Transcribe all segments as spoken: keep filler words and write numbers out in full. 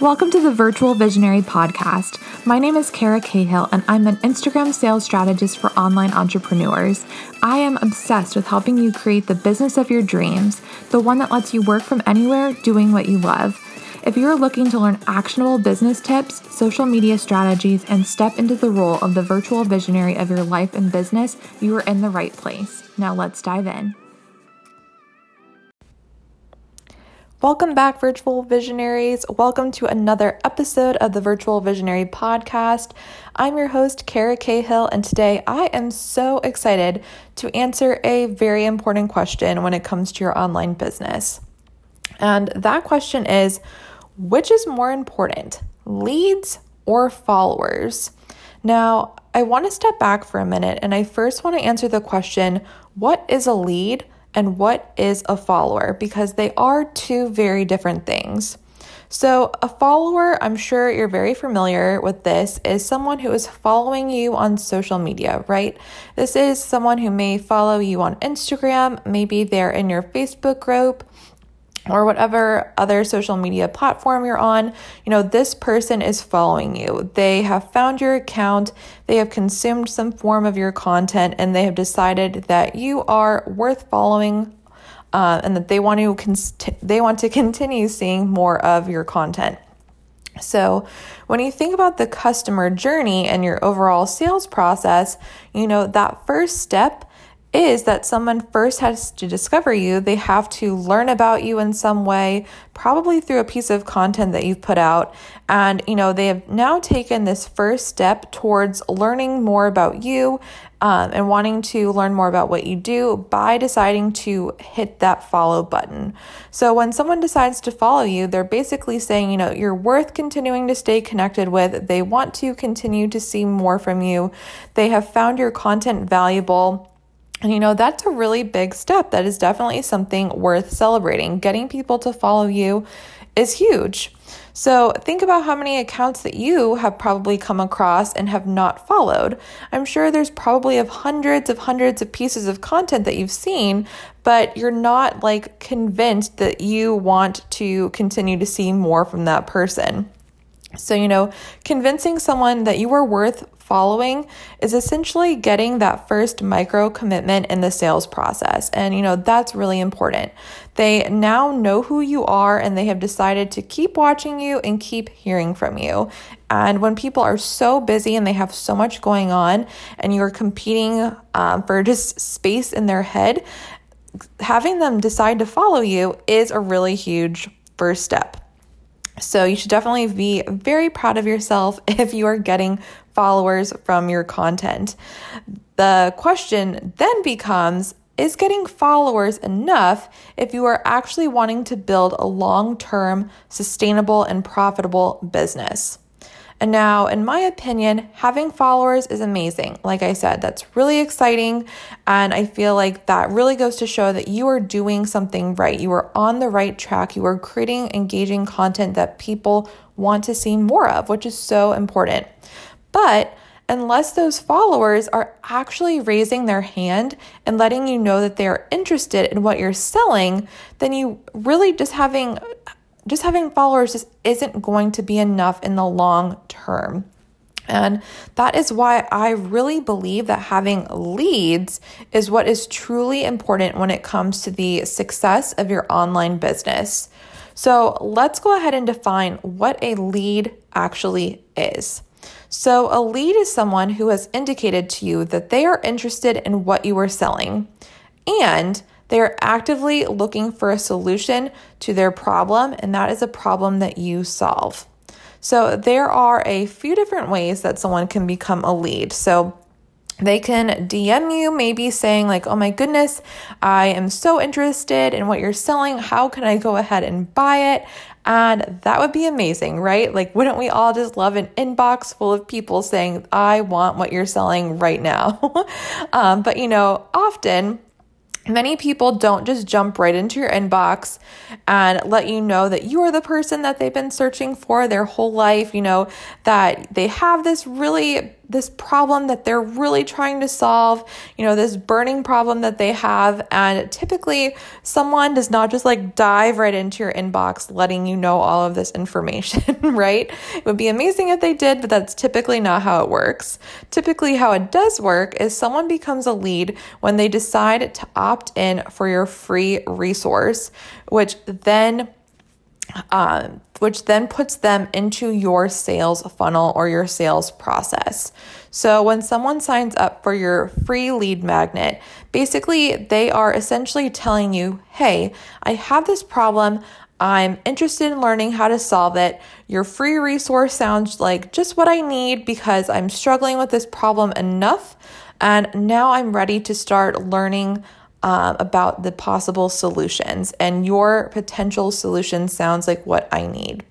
Welcome to the Virtual Visionary podcast. My name is Kara Cahill, and I'm an Instagram sales strategist for online entrepreneurs. I am obsessed with helping you create the business of your dreams, the one that lets you work from anywhere doing what you love. If you're looking to learn actionable business tips, social media strategies, and step into the role of the virtual visionary of your life and business, you are in the right place. Now let's dive in. Welcome back, Virtual Visionaries. Welcome to another episode of the Virtual Visionary Podcast. I'm your host, Kara Cahill, and today I am so excited to answer a very important question when it comes to your online business. And that question is, which is more important, leads or followers? Now, I want to step back for a minute, and I first want to answer the question, what is a lead? And what is a follower? Because they are two very different things. So a follower, I'm sure you're very familiar with this, is someone who is following you on social media, right? This is someone who may follow you on Instagram, maybe they're in your Facebook group, or whatever other social media platform you're on. You know, this person is following you. They have found your account, they have consumed some form of your content, and they have decided that you are worth following uh, and that they want to con- they want to continue seeing more of your content. So when you think about the customer journey and your overall sales process, you know, that first step is that someone first has to discover you. They have to learn about you in some way, probably through a piece of content that you've put out. And, you know, they have now taken this first step towards learning more about you um, and wanting to learn more about what you do by deciding to hit that follow button. So when someone decides to follow you, they're basically saying, you know, you're worth continuing to stay connected with. They want to continue to see more from you. They have found your content valuable. And, you know, that's a really big step. That is definitely something worth celebrating. Getting people to follow you is huge. So think about how many accounts that you have probably come across and have not followed. I'm sure there's probably of hundreds of hundreds of pieces of content that you've seen, but you're not like convinced that you want to continue to see more from that person. So, you know, convincing someone that you are worth following is essentially getting that first micro commitment in the sales process. And, you know, that's really important. They now know who you are, and they have decided to keep watching you and keep hearing from you. And when people are so busy and they have so much going on and you're competing um, for just space in their head, having them decide to follow you is a really huge first step. So you should definitely be very proud of yourself if you are getting followers from your content. The question then becomes, is getting followers enough if you are actually wanting to build a long-term, sustainable, and profitable business? And now, in my opinion, having followers is amazing. Like I said, that's really exciting. And I feel like that really goes to show that you are doing something right. You are on the right track. You are creating engaging content that people want to see more of, which is so important. But unless those followers are actually raising their hand and letting you know that they are interested in what you're selling, then you really just having just having followers just isn't going to be enough in the long term. And that is why I really believe that having leads is what is truly important when it comes to the success of your online business. So let's go ahead and define what a lead actually is. So a lead is someone who has indicated to you that they are interested in what you are selling, and they are actively looking for a solution to their problem, and that is a problem that you solve. So there are a few different ways that someone can become a lead. So they can D M you, maybe saying like, oh my goodness, I am so interested in what you're selling. How can I go ahead and buy it? And that would be amazing, right? Like, wouldn't we all just love an inbox full of people saying, I want what you're selling right now. um, but you know, often many people don't just jump right into your inbox and let you know that you are the person that they've been searching for their whole life, you know, that they have this really this problem that they're really trying to solve, you know, this burning problem that they have. And typically someone does not just like dive right into your inbox, letting you know all of this information, right? It would be amazing if they did, but that's typically not how it works. Typically how it does work is someone becomes a lead when they decide to opt in for your free resource, which then Um, which then puts them into your sales funnel or your sales process. So when someone signs up for your free lead magnet, basically they are essentially telling you, hey, I have this problem. I'm interested in learning how to solve it. Your free resource sounds like just what I need because I'm struggling with this problem enough. And now I'm ready to start learning Um, about the possible solutions, and your potential solution sounds like what I need.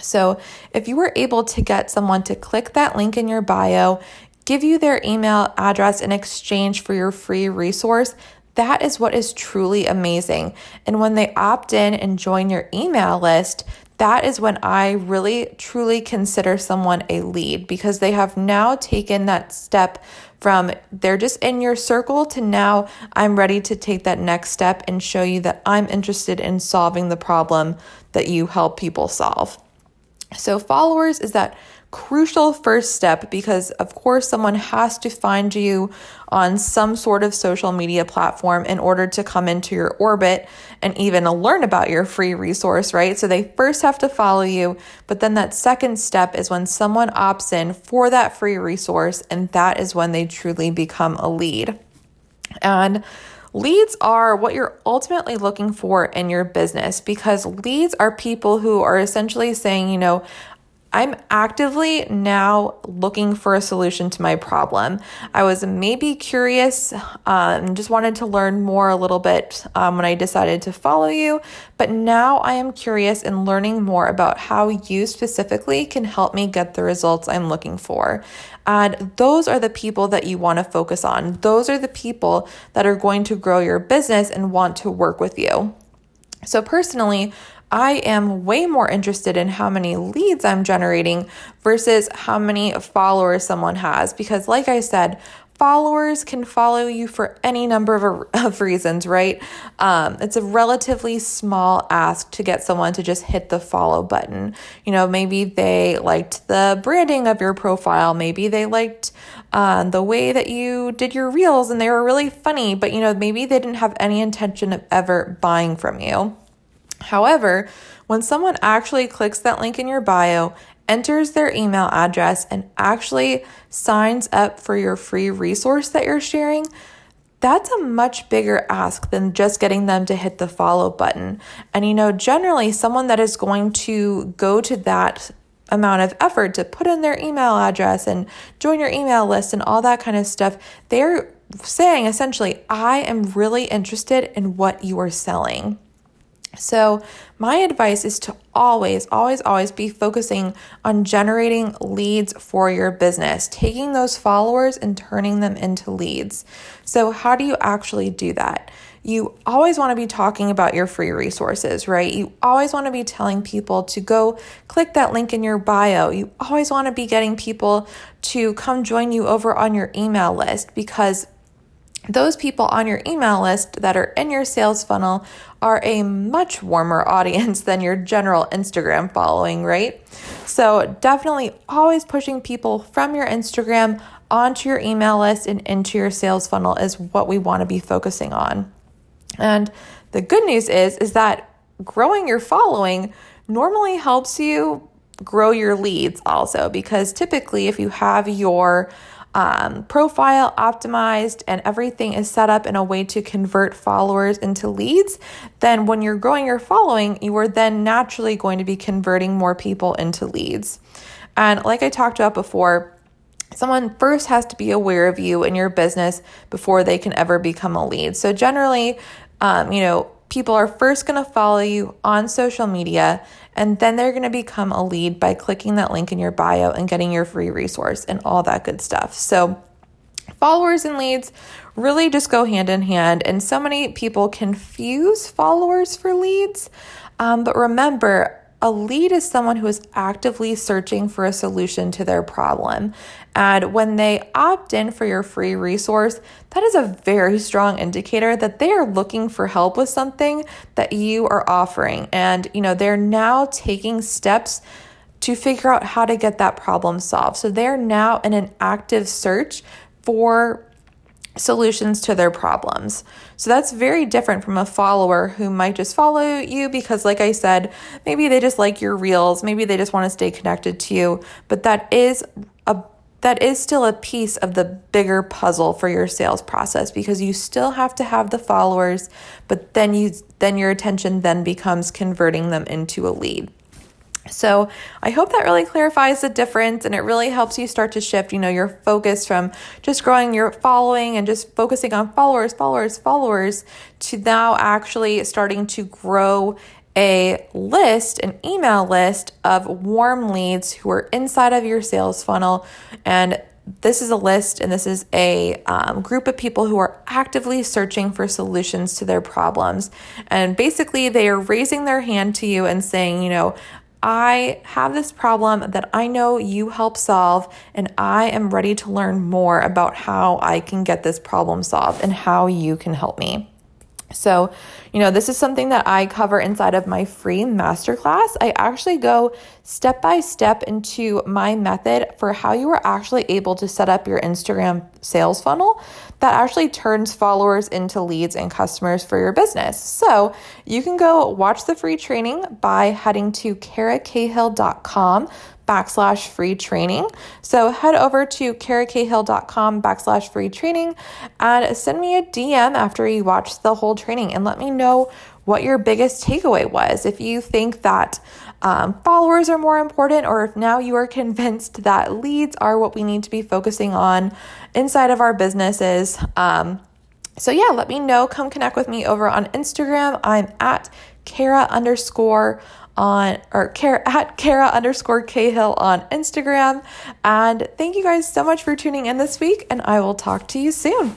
So if you were able to get someone to click that link in your bio, give you their email address in exchange for your free resource, that is what is truly amazing. And when they opt in and join your email list, that is when I really truly consider someone a lead, because they have now taken that step from they're just in your circle to now I'm ready to take that next step and show you that I'm interested in solving the problem that you help people solve. So followers is that crucial first step, because of course someone has to find you on some sort of social media platform in order to come into your orbit and even learn about your free resource, right? So they first have to follow you, but then that second step is when someone opts in for that free resource, and that is when they truly become a lead. And leads are what you're ultimately looking for in your business, because leads are people who are essentially saying, you know, I'm actively now looking for a solution to my problem. I was maybe curious, um, just wanted to learn more a little bit um, when I decided to follow you, but now I am curious and learning more about how you specifically can help me get the results I'm looking for. And those are the people that you want to focus on. Those are the people that are going to grow your business and want to work with you. So personally, I am way more interested in how many leads I'm generating versus how many followers someone has, because like I said, followers can follow you for any number of, of reasons, right? Um, it's a relatively small ask to get someone to just hit the follow button. You know, maybe they liked the branding of your profile. Maybe they liked uh, the way that you did your reels and they were really funny, but you know, maybe they didn't have any intention of ever buying from you. However, when someone actually clicks that link in your bio, enters their email address, and actually signs up for your free resource that you're sharing, that's a much bigger ask than just getting them to hit the follow button. And you know, generally someone that is going to go to that amount of effort to put in their email address and join your email list and all that kind of stuff, they're saying essentially, I am really interested in what you are selling. So my advice is to always, always, always be focusing on generating leads for your business, taking those followers and turning them into leads. So how do you actually do that? You always want to be talking about your free resources, right? You always want to be telling people to go click that link in your bio. You always want to be getting people to come join you over on your email list, because those people on your email list that are in your sales funnel are a much warmer audience than your general Instagram following, right? So definitely always pushing people from your Instagram onto your email list and into your sales funnel is what we want to be focusing on. And the good news is, is that growing your following normally helps you grow your leads also, because typically if you have your Um, profile optimized and everything is set up in a way to convert followers into leads, then when you're growing your following, you are then naturally going to be converting more people into leads. And like I talked about before, someone first has to be aware of you and your business before they can ever become a lead. So generally, um, you know, people are first going to follow you on social media, and then they're going to become a lead by clicking that link in your bio and getting your free resource and all that good stuff. So followers and leads really just go hand in hand, and so many people confuse followers for leads. Um, but remember, A lead is someone who is actively searching for a solution to their problem. And when they opt in for your free resource, that is a very strong indicator that they are looking for help with something that you are offering. And, you know, they're now taking steps to figure out how to get that problem solved. So they're now in an active search for solutions to their problems. So that's very different from a follower who might just follow you because, like I said, maybe they just like your reels, maybe they just want to stay connected to you, but that is a that is still a piece of the bigger puzzle for your sales process, because you still have to have the followers, but then you then your attention then becomes converting them into a lead. So I hope that really clarifies the difference, and it really helps you start to shift, you know, your focus from just growing your following and just focusing on followers, followers, followers to now actually starting to grow a list, an email list of warm leads who are inside of your sales funnel. And this is a list, and this is a um, group of people who are actively searching for solutions to their problems. And basically they are raising their hand to you and saying, you know, I have this problem that I know you help solve, and I am ready to learn more about how I can get this problem solved and how you can help me. So, you know, this is something that I cover inside of my free masterclass. I actually go step by step into my method for how you are actually able to set up your Instagram sales funnel that actually turns followers into leads and customers for your business. So you can go watch the free training by heading to kara cahill dot com backslash free training. So head over to kara cahill dot com backslash free training and send me a D M after you watch the whole training and let me know what your biggest takeaway was. If you think that um, followers are more important, or if now you are convinced that leads are what we need to be focusing on inside of our businesses. Um, so yeah, let me know. Come connect with me over on Instagram. I'm at Kara underscore on or Kara, at Kara underscore Cahill on Instagram. And thank you guys so much for tuning in this week, and I will talk to you soon.